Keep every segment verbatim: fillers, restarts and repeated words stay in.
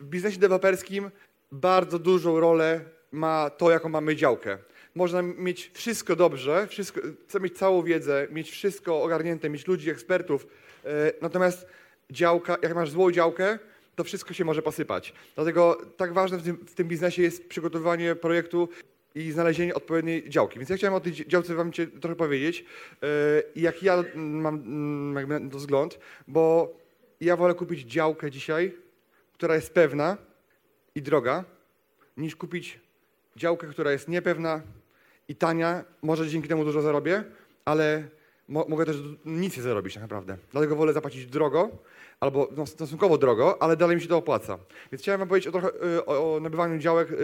W biznesie deweloperskim bardzo dużą rolę ma to, jaką mamy działkę. Można mieć wszystko dobrze, wszystko, mieć całą wiedzę, mieć wszystko ogarnięte, mieć ludzi, ekspertów, yy, natomiast działka, jak masz złą działkę, to wszystko się może posypać. Dlatego tak ważne w tym, w tym biznesie jest przygotowywanie projektu i znalezienie odpowiedniej działki. Więc ja chciałem o tej działce wam cię trochę powiedzieć, yy, jak ja mam jakby na to wzgląd, bo ja wolę kupić działkę dzisiaj, która jest pewna i droga, niż kupić działkę, która jest niepewna i tania. Może dzięki temu dużo zarobię, ale mo- mogę też nic nie zarobić tak naprawdę. Dlatego wolę zapłacić drogo, albo no, stosunkowo drogo, ale dalej mi się to opłaca. Więc chciałem wam powiedzieć o, trochę, o, o nabywaniu działek y,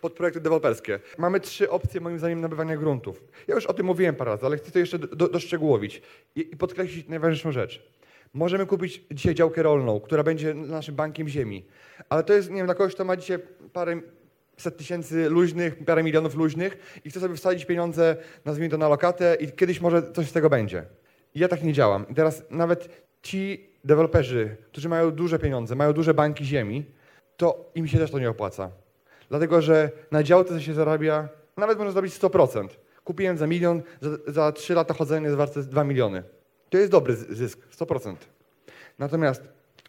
pod projekty deweloperskie. Mamy trzy opcje moim zdaniem nabywania gruntów. Ja już o tym mówiłem parę razy, ale chcę to jeszcze do, doszczegółowić i, i podkreślić najważniejszą rzecz. Możemy kupić dzisiaj działkę rolną, która będzie naszym bankiem ziemi, ale to jest, nie wiem, dla kogoś, kto ma dzisiaj parę set tysięcy luźnych, parę milionów luźnych i chce sobie wsadzić pieniądze, nazwijmy to, na lokatę i kiedyś może coś z tego będzie. I ja tak nie działam. I teraz nawet ci deweloperzy, którzy mają duże pieniądze, mają duże banki ziemi, to im się też to nie opłaca. Dlatego, że na działce się zarabia, nawet można zrobić sto procent. Kupiłem za milion, za, za trzy lata chodzenia jest warte dwa miliony. To jest dobry zysk, sto procent. Natomiast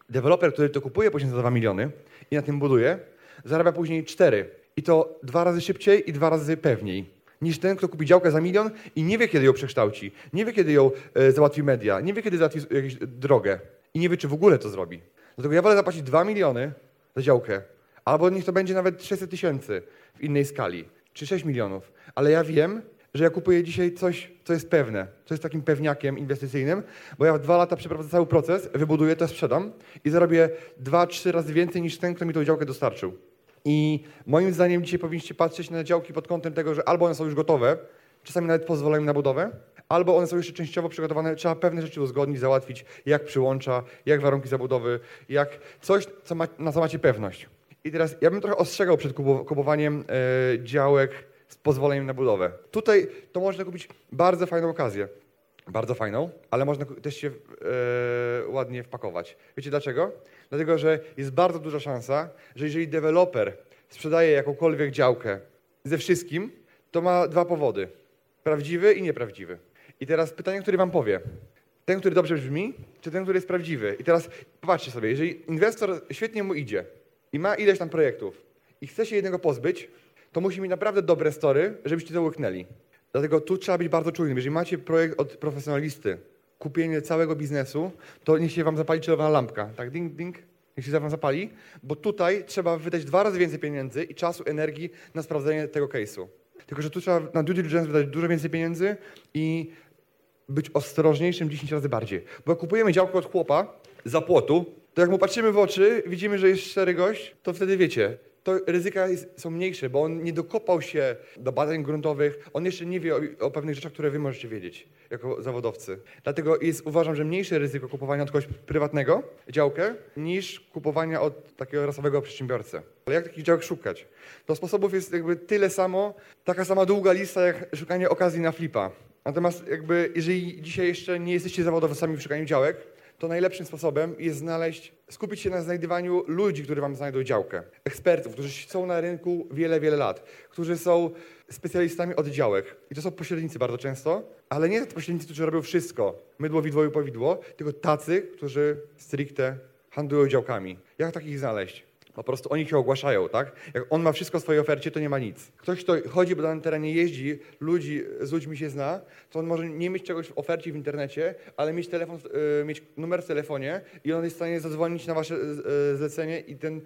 deweloper, który to kupuje później za dwa miliony i na tym buduje, zarabia później cztery. I to dwa razy szybciej i dwa razy pewniej niż ten, kto kupi działkę za milion i nie wie, kiedy ją przekształci, nie wie, kiedy ją e, załatwi media, nie wie, kiedy załatwi jakąś drogę i nie wie, czy w ogóle to zrobi. Dlatego ja wolę zapłacić dwa miliony za działkę, albo niech to będzie nawet sześćset tysięcy w innej skali, czy sześć milionów, ale ja wiem, że ja kupuję dzisiaj coś, co jest pewne, co jest takim pewniakiem inwestycyjnym, bo ja w dwa lata przeprowadzę cały proces, wybuduję to, sprzedam i zarobię dwa, trzy razy więcej niż ten, kto mi tą działkę dostarczył. I moim zdaniem dzisiaj powinniście patrzeć na działki pod kątem tego, że albo one są już gotowe, czasami nawet pozwolą im na budowę, albo one są jeszcze częściowo przygotowane, trzeba pewne rzeczy uzgodnić, załatwić, jak przyłącza, jak warunki zabudowy, jak coś, co ma, na co macie pewność. I teraz ja bym trochę ostrzegał przed kupowaniem yy, działek z pozwoleniem na budowę. Tutaj to można kupić bardzo fajną okazję. Bardzo fajną, ale można też się yy, ładnie wpakować. Wiecie dlaczego? Dlatego, że jest bardzo duża szansa, że jeżeli deweloper sprzedaje jakąkolwiek działkę ze wszystkim, to ma dwa powody. Prawdziwy i nieprawdziwy. I teraz pytanie, które wam powiem. Ten, który dobrze brzmi, czy ten, który jest prawdziwy? I teraz popatrzcie sobie, jeżeli inwestor świetnie mu idzie i ma ileś tam projektów i chce się jednego pozbyć, to musi mieć naprawdę dobre story, żebyście to łyknęli. Dlatego tu trzeba być bardzo czujnym. Jeżeli macie projekt od profesjonalisty, kupienie całego biznesu, to niech się wam zapali czerwona lampka. Tak, ding, ding, niech się za wam zapali, bo tutaj trzeba wydać dwa razy więcej pieniędzy i czasu, energii na sprawdzenie tego case'u. Tylko, że tu trzeba na due diligence wydać dużo więcej pieniędzy i być ostrożniejszym dziesięć razy bardziej. Bo jak kupujemy działkę od chłopa za płotu, to jak mu patrzymy w oczy, widzimy, że jest szczery gość, to wtedy wiecie, to ryzyka jest, są mniejsze, bo on nie dokopał się do badań gruntowych, on jeszcze nie wie o, o pewnych rzeczach, które wy możecie wiedzieć jako zawodowcy. Dlatego jest, uważam, że mniejsze ryzyko kupowania od kogoś prywatnego działkę niż kupowania od takiego rasowego przedsiębiorcy. Ale jak takich działek szukać? To sposobów jest jakby tyle samo, taka sama długa lista jak szukanie okazji na flipa. Natomiast jakby jeżeli dzisiaj jeszcze nie jesteście zawodowcami w szukaniu działek, to najlepszym sposobem jest znaleźć, skupić się na znajdywaniu ludzi, którzy wam znajdą działkę. Ekspertów, którzy są na rynku wiele, wiele lat, którzy są specjalistami od działek. I to są pośrednicy bardzo często, ale nie pośrednicy, którzy robią wszystko, mydło, widło i powidło, tylko tacy, którzy stricte handlują działkami. Jak takich znaleźć? Po prostu oni się ogłaszają, tak? Jak on ma wszystko w swojej ofercie, to nie ma nic. Ktoś, kto chodzi po danym terenie, jeździ, ludzi, z ludźmi się zna, to on może nie mieć czegoś w ofercie w internecie, ale mieć, telefon, y, mieć numer w telefonie i on jest w stanie zadzwonić na wasze y, zlecenie i, ten, y,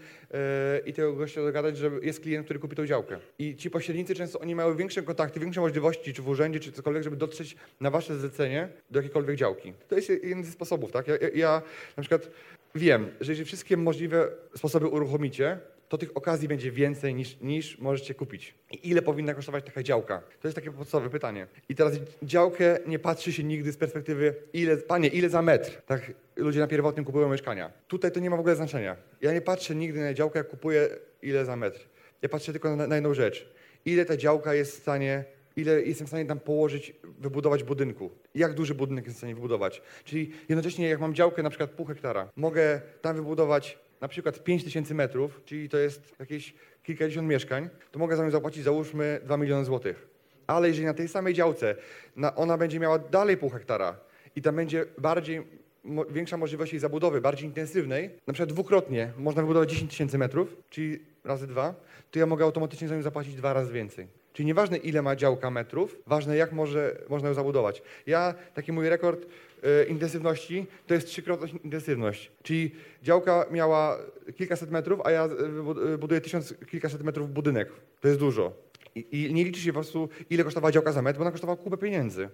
i tego gościa dogadać, że jest klient, który kupi tą działkę. I ci pośrednicy często oni mają większe kontakty, większe możliwości, czy w urzędzie, czy cokolwiek, żeby dotrzeć na wasze zlecenie do jakiejkolwiek działki. To jest jeden ze sposobów, tak? Ja, ja, ja na przykład wiem, że jeżeli wszystkie możliwe sposoby uruchomicie, to tych okazji będzie więcej niż, niż możecie kupić. I ile powinna kosztować taka działka? To jest takie podstawowe pytanie. I teraz działkę nie patrzy się nigdy z perspektywy, ile, panie, ile za metr? Tak ludzie na pierwotnym kupują mieszkania. Tutaj to nie ma w ogóle znaczenia. Ja nie patrzę nigdy na działkę, jak kupuję ile za metr. Ja patrzę tylko na, na jedną rzecz. Ile ta działka jest w stanie, ile jestem w stanie tam położyć, wybudować budynku. Jak duży budynek jestem w stanie wybudować. Czyli jednocześnie jak mam działkę na przykład pół hektara, mogę tam wybudować na przykład pięć tysięcy metrów, czyli to jest jakieś kilkadziesiąt mieszkań, to mogę za nią zapłacić załóżmy dwa miliony złotych. Ale jeżeli na tej samej działce na, ona będzie miała dalej pół hektara i tam będzie bardziej, mo, większa możliwość jej zabudowy, bardziej intensywnej, na przykład dwukrotnie można wybudować dziesięć tysięcy metrów, czyli razy dwa, to ja mogę automatycznie za nią zapłacić dwa razy więcej. Czyli nieważne ile ma działka metrów, ważne jak może, można ją zabudować. Ja, taki mój rekord y, intensywności to jest trzykrotność intensywność. Czyli działka miała kilkaset metrów, a ja y, buduję tysiąc kilkaset metrów budynek. To jest dużo. I, I nie liczy się po prostu ile kosztowała działka za metr, bo ona kosztowała kupę pieniędzy.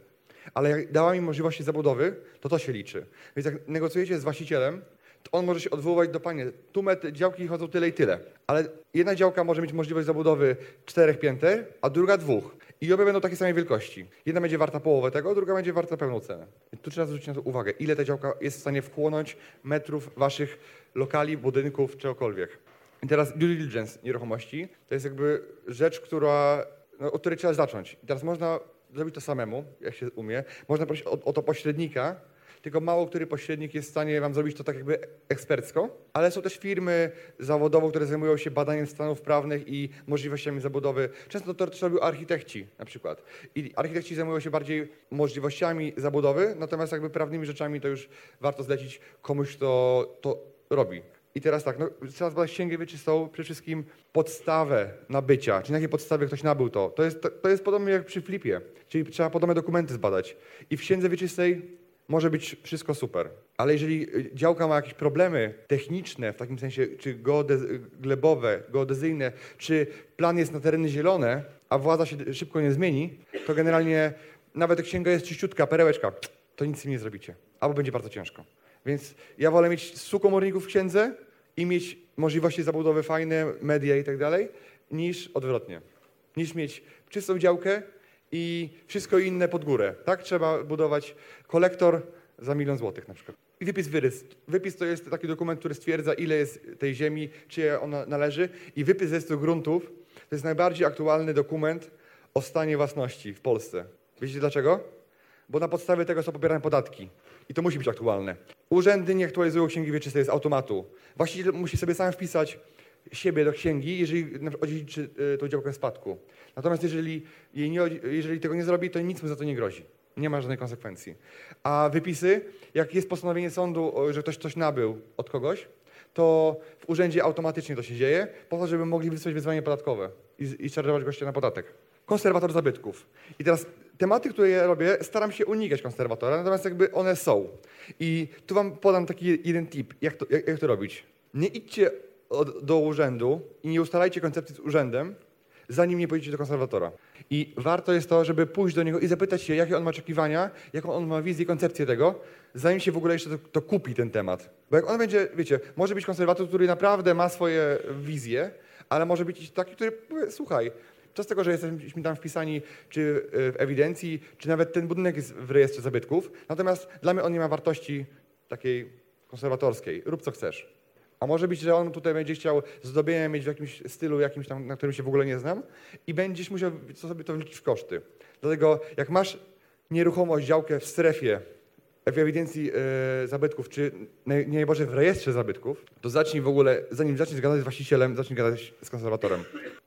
Ale jak dała mi możliwości zabudowy, to to się liczy. Więc jak negocjujecie z właścicielem, to on może się odwoływać do panie, tu metry, działki chodzą tyle i tyle. Ale jedna działka może mieć możliwość zabudowy czterech pięter, a druga dwóch. I obie będą takiej samej wielkości. Jedna będzie warta połowę tego, druga będzie warta pełną cenę. Tu trzeba zwrócić na to uwagę, ile ta działka jest w stanie wchłonąć metrów waszych lokali, budynków, czegokolwiek. I teraz due diligence nieruchomości to jest jakby rzecz, która, no, od której trzeba zacząć. I teraz można zrobić to samemu, jak się umie. Można prosić o, o to pośrednika, tylko mało który pośrednik jest w stanie wam zrobić to tak jakby ekspercko, ale są też firmy zawodowe, które zajmują się badaniem stanów prawnych i możliwościami zabudowy. Często to robią architekci na przykład. I architekci zajmują się bardziej możliwościami zabudowy, natomiast jakby prawnymi rzeczami to już warto zlecić komuś, kto to robi. I teraz tak, no, trzeba zbadać księgę wieczystą, przede wszystkim podstawę nabycia, czyli na jakiej podstawie ktoś nabył to. To jest, to, to jest podobnie jak przy flipie, czyli trzeba podobne dokumenty zbadać. I w księdze wieczystej może być wszystko super, ale jeżeli działka ma jakieś problemy techniczne, w takim sensie czy geodez- glebowe, geodezyjne, czy plan jest na tereny zielone, a władza się szybko nie zmieni, to generalnie nawet jak księga jest czyściutka, perełeczka, to nic z tym nie zrobicie, albo będzie bardzo ciężko. Więc ja wolę mieć sukomorników w księdze i mieć możliwości zabudowy fajne, media i tak dalej, niż odwrotnie, niż mieć czystą działkę i wszystko inne pod górę. Tak trzeba budować kolektor za milion złotych na przykład. I wypis wyrys. Wypis to jest taki dokument, który stwierdza, ile jest tej ziemi, czy ona należy. I wypis rejestru gruntów to jest najbardziej aktualny dokument o stanie własności w Polsce. Wiecie dlaczego? Bo na podstawie tego są pobierane podatki. I to musi być aktualne. Urzędy nie aktualizują księgi wieczystej z automatu. Właściciel musi sobie sam wpisać siebie do księgi, jeżeli odziedziczy tą działkę spadku. Natomiast jeżeli, jej nie, jeżeli tego nie zrobi, to nic mu za to nie grozi. Nie ma żadnej konsekwencji. A wypisy, jak jest postanowienie sądu, że ktoś coś nabył od kogoś, to w urzędzie automatycznie to się dzieje, po to, żeby mogli wysłać wezwanie podatkowe i szarżować gościa na podatek. Konserwator zabytków. I teraz tematy, które ja robię, staram się unikać konserwatora, natomiast jakby one są. I tu wam podam taki jeden tip, jak to, jak, jak to robić. Nie idźcie Od, do urzędu i nie ustalajcie koncepcji z urzędem, zanim nie pójdziecie do konserwatora. I warto jest to, żeby pójść do niego i zapytać się, jakie on ma oczekiwania, jaką on ma wizję i koncepcję tego, zanim się w ogóle jeszcze to, to kupi ten temat. Bo jak on będzie, wiecie, może być konserwator, który naprawdę ma swoje wizje, ale może być taki, który powie, słuchaj, co z tego, że jesteśmy tam wpisani czy w ewidencji, czy nawet ten budynek jest w rejestrze zabytków, natomiast dla mnie on nie ma wartości takiej konserwatorskiej. Rób co chcesz. A może być, że on tutaj będzie chciał zdobienia mieć w jakimś stylu, jakimś tam, na którym się w ogóle nie znam i będziesz musiał sobie to wliczyć w koszty. Dlatego jak masz nieruchomość, działkę w strefie, w ewidencji yy, zabytków, czy nie, nie Boże, w rejestrze zabytków, to zacznij w ogóle, zanim zaczniesz gadać z właścicielem, zacznij gadać z konserwatorem.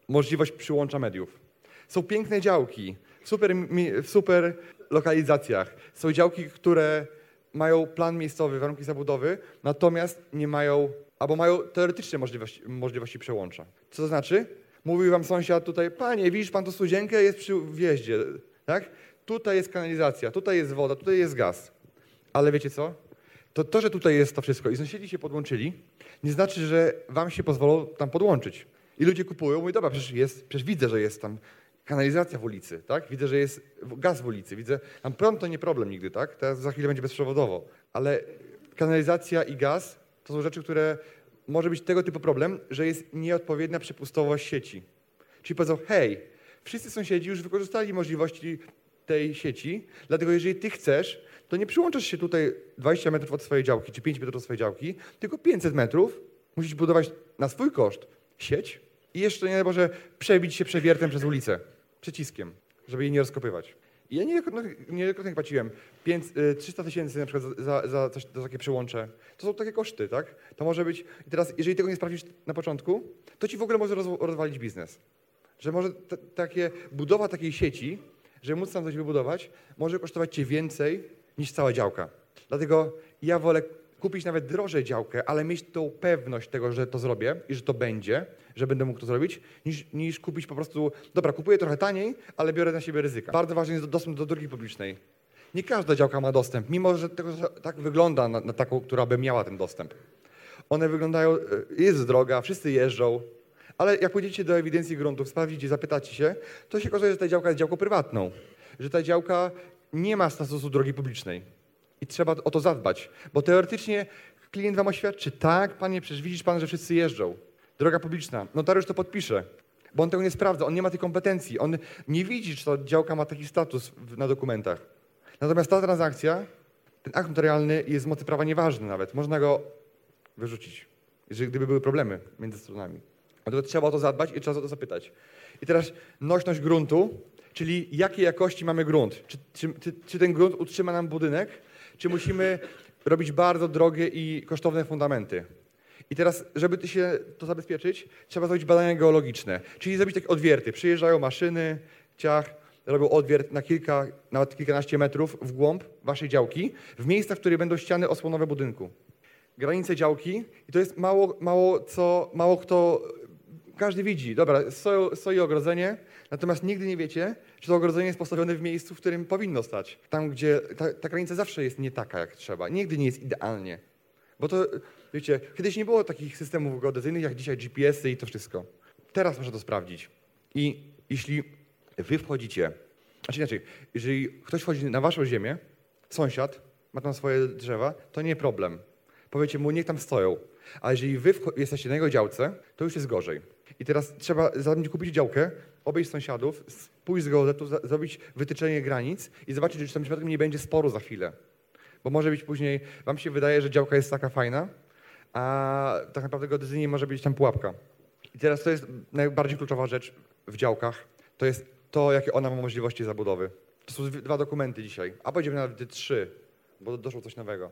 Możliwość przyłącza mediów. Są piękne działki w super, w super lokalizacjach. Są działki, które mają plan miejscowy, warunki zabudowy, natomiast nie mają albo mają teoretyczne możliwości, możliwości przełącza. Co to znaczy? Mówił wam sąsiad tutaj, panie, widzisz pan tą studzienkę, jest przy wjeździe, tak? Tutaj jest kanalizacja, tutaj jest woda, tutaj jest gaz. Ale wiecie co? To, to że tutaj jest to wszystko i sąsiedzi się podłączyli, nie znaczy, że wam się pozwolą tam podłączyć. I ludzie kupują, mówią, dobra, przecież, jest, przecież widzę, że jest tam kanalizacja w ulicy, tak? Widzę, że jest gaz w ulicy, widzę, tam prąd to nie problem nigdy, tak? Teraz za chwilę będzie bezprzewodowo. Ale kanalizacja i gaz to są rzeczy, które może być tego typu problem, że jest nieodpowiednia przepustowość sieci. Czyli powiedzą, hej, wszyscy sąsiedzi już wykorzystali możliwości tej sieci, dlatego jeżeli ty chcesz, to nie przyłączasz się tutaj dwadzieścia metrów od swojej działki, czy pięć metrów od swojej działki, tylko pięćset metrów musisz budować na swój koszt sieć i jeszcze, nie daj Boże, przebić się przewiertem przez ulicę, przyciskiem, żeby jej nie rozkopywać. I ja niejednokrotnie płaciłem trzysta tysięcy na przykład za, za, coś, za takie przyłącze. To są takie koszty, tak? To może być... I teraz, jeżeli tego nie sprawdzisz na początku, to ci w ogóle może roz, rozwalić biznes. Że może t- takie, budowa takiej sieci, żeby móc tam coś wybudować, może kosztować cię więcej niż cała działka. Dlatego ja wolę kupić nawet drożej działkę, ale mieć tą pewność tego, że to zrobię i że to będzie, że będę mógł to zrobić, niż, niż kupić po prostu, dobra, kupuję trochę taniej, ale biorę na siebie ryzyka. Bardzo ważny jest dostęp do drogi publicznej. Nie każda działka ma dostęp, mimo że tego, tak wygląda na, na taką, która by miała ten dostęp. One wyglądają, jest droga, wszyscy jeżdżą, ale jak pójdziecie do ewidencji gruntów, sprawdzicie, zapytacie się, to się okazuje, że ta działka jest działką prywatną, że ta działka nie ma statusu drogi publicznej. I trzeba o to zadbać, bo teoretycznie klient wam oświadczy, tak, panie, przecież widzisz pan, że wszyscy jeżdżą. Droga publiczna, notariusz to podpisze, bo on tego nie sprawdza, on nie ma tej kompetencji, on nie widzi, czy ta działka ma taki status na dokumentach. Natomiast ta transakcja, ten akt notarialny jest z mocy prawa nieważny nawet, można go wyrzucić, jeżeli gdyby były problemy między stronami. Dlatego trzeba o to zadbać i trzeba o to zapytać. I teraz nośność gruntu, czyli jakiej jakości mamy grunt, czy, czy, czy, czy ten grunt utrzyma nam budynek, czy musimy robić bardzo drogie i kosztowne fundamenty. I teraz, żeby się to zabezpieczyć, trzeba zrobić badania geologiczne, czyli zrobić takie odwierty. Przyjeżdżają maszyny, ciach, robią odwiert na kilka, nawet kilkanaście metrów w głąb waszej działki, w miejscach, w których będą ściany osłonowe budynku. Granice działki i to jest mało, mało co, mało kto, każdy widzi. Dobra, stoi, stoi ogrodzenie, natomiast nigdy nie wiecie, czy to ogrodzenie jest postawione w miejscu, w którym powinno stać. Tam, gdzie ta, ta granica zawsze jest nie taka, jak trzeba. Nigdy nie jest idealnie. Bo to, wiecie, kiedyś nie było takich systemów geodezyjnych, jak dzisiaj G P S y i to wszystko. Teraz można to sprawdzić. I jeśli wy wchodzicie, znaczy inaczej, jeżeli ktoś wchodzi na waszą ziemię, sąsiad, ma tam swoje drzewa, to nie problem. Powiecie mu, niech tam stoją. A jeżeli wy jesteście na jego działce, to już jest gorzej. I teraz trzeba, zanim kupić działkę, obejść sąsiadów, pójść z geodetu, zrobić wytyczenie granic i zobaczyć, czy tam przypadkiem nie będzie sporu za chwilę. Bo może być później, wam się wydaje, że działka jest taka fajna, a tak naprawdę geodezyjnie może być tam pułapka. I teraz to jest najbardziej kluczowa rzecz w działkach, to jest to, jakie ona ma możliwości zabudowy. To są dwa dokumenty dzisiaj, a pojedziemy nawet trzy, bo doszło coś nowego.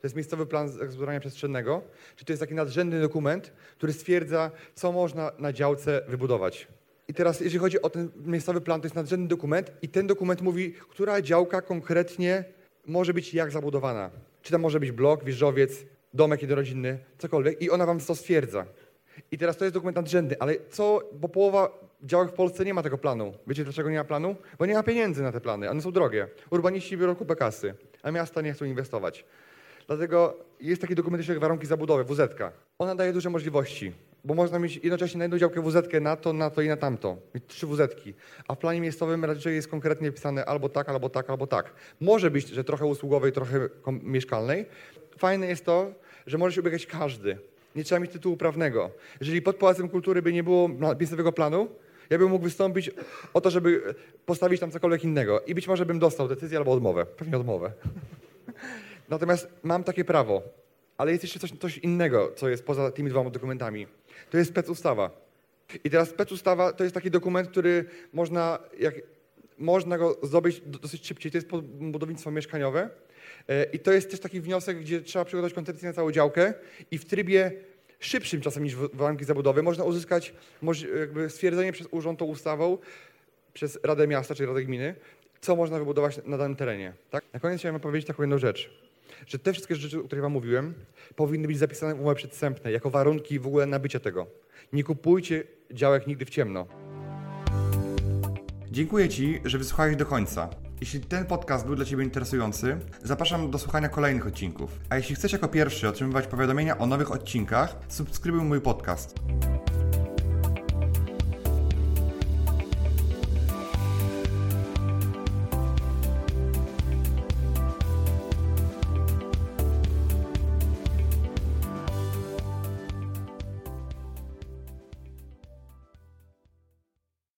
To jest miejscowy plan zagospodarowania przestrzennego, czyli to jest taki nadrzędny dokument, który stwierdza, co można na działce wybudować. I teraz, jeżeli chodzi o ten miejscowy plan, to jest nadrzędny dokument i ten dokument mówi, która działka konkretnie może być jak zabudowana. Czy tam może być blok, wieżowiec, domek jednorodzinny, cokolwiek i ona wam to stwierdza. I teraz to jest dokument nadrzędny, ale co, bo połowa działek w Polsce nie ma tego planu. Wiecie, dlaczego nie ma planu? Bo nie ma pieniędzy na te plany, one są drogie. Urbaniści biorą kupę kasy, a miasta nie chcą inwestować. Dlatego jest taki dokument jak warunki zabudowy, wuzetka. Ona daje duże możliwości, bo można mieć jednocześnie na jedną działkę wuzetkę na to, na to i na tamto. Mieć trzy wuzetki. A w planie miejscowym raczej jest konkretnie wpisane albo tak, albo tak, albo tak. Może być, że trochę usługowej, trochę kom- mieszkalnej. Fajne jest to, że może się ubiegać każdy. Nie trzeba mieć tytułu prawnego. Jeżeli pod Pałacem Kultury by nie było miejscowego planu, ja bym mógł wystąpić o to, żeby postawić tam cokolwiek innego. I być może bym dostał decyzję albo odmowę. Pewnie odmowę. Natomiast mam takie prawo, ale jest jeszcze coś, coś innego, co jest poza tymi dwoma dokumentami. To jest specustawa. I teraz specustawa to jest taki dokument, który można, jak, można go zdobyć dosyć szybciej. To jest budownictwo mieszkaniowe. I to jest też taki wniosek, gdzie trzeba przygotować koncepcję na całą działkę i w trybie szybszym czasem niż warunki zabudowy można uzyskać jakby stwierdzenie przez urząd tą ustawą, przez Radę Miasta czy Radę Gminy, co można wybudować na danym terenie. Tak? Na koniec chciałem powiedzieć taką jedną rzecz. Że te wszystkie rzeczy, o których wam mówiłem, powinny być zapisane w umowie przedwstępnej, jako warunki w ogóle nabycia tego. Nie kupujcie działek nigdy w ciemno. Dziękuję ci, że wysłuchałeś do końca. Jeśli ten podcast był dla ciebie interesujący, zapraszam do słuchania kolejnych odcinków. A jeśli chcesz jako pierwszy otrzymywać powiadomienia o nowych odcinkach, subskrybuj mój podcast.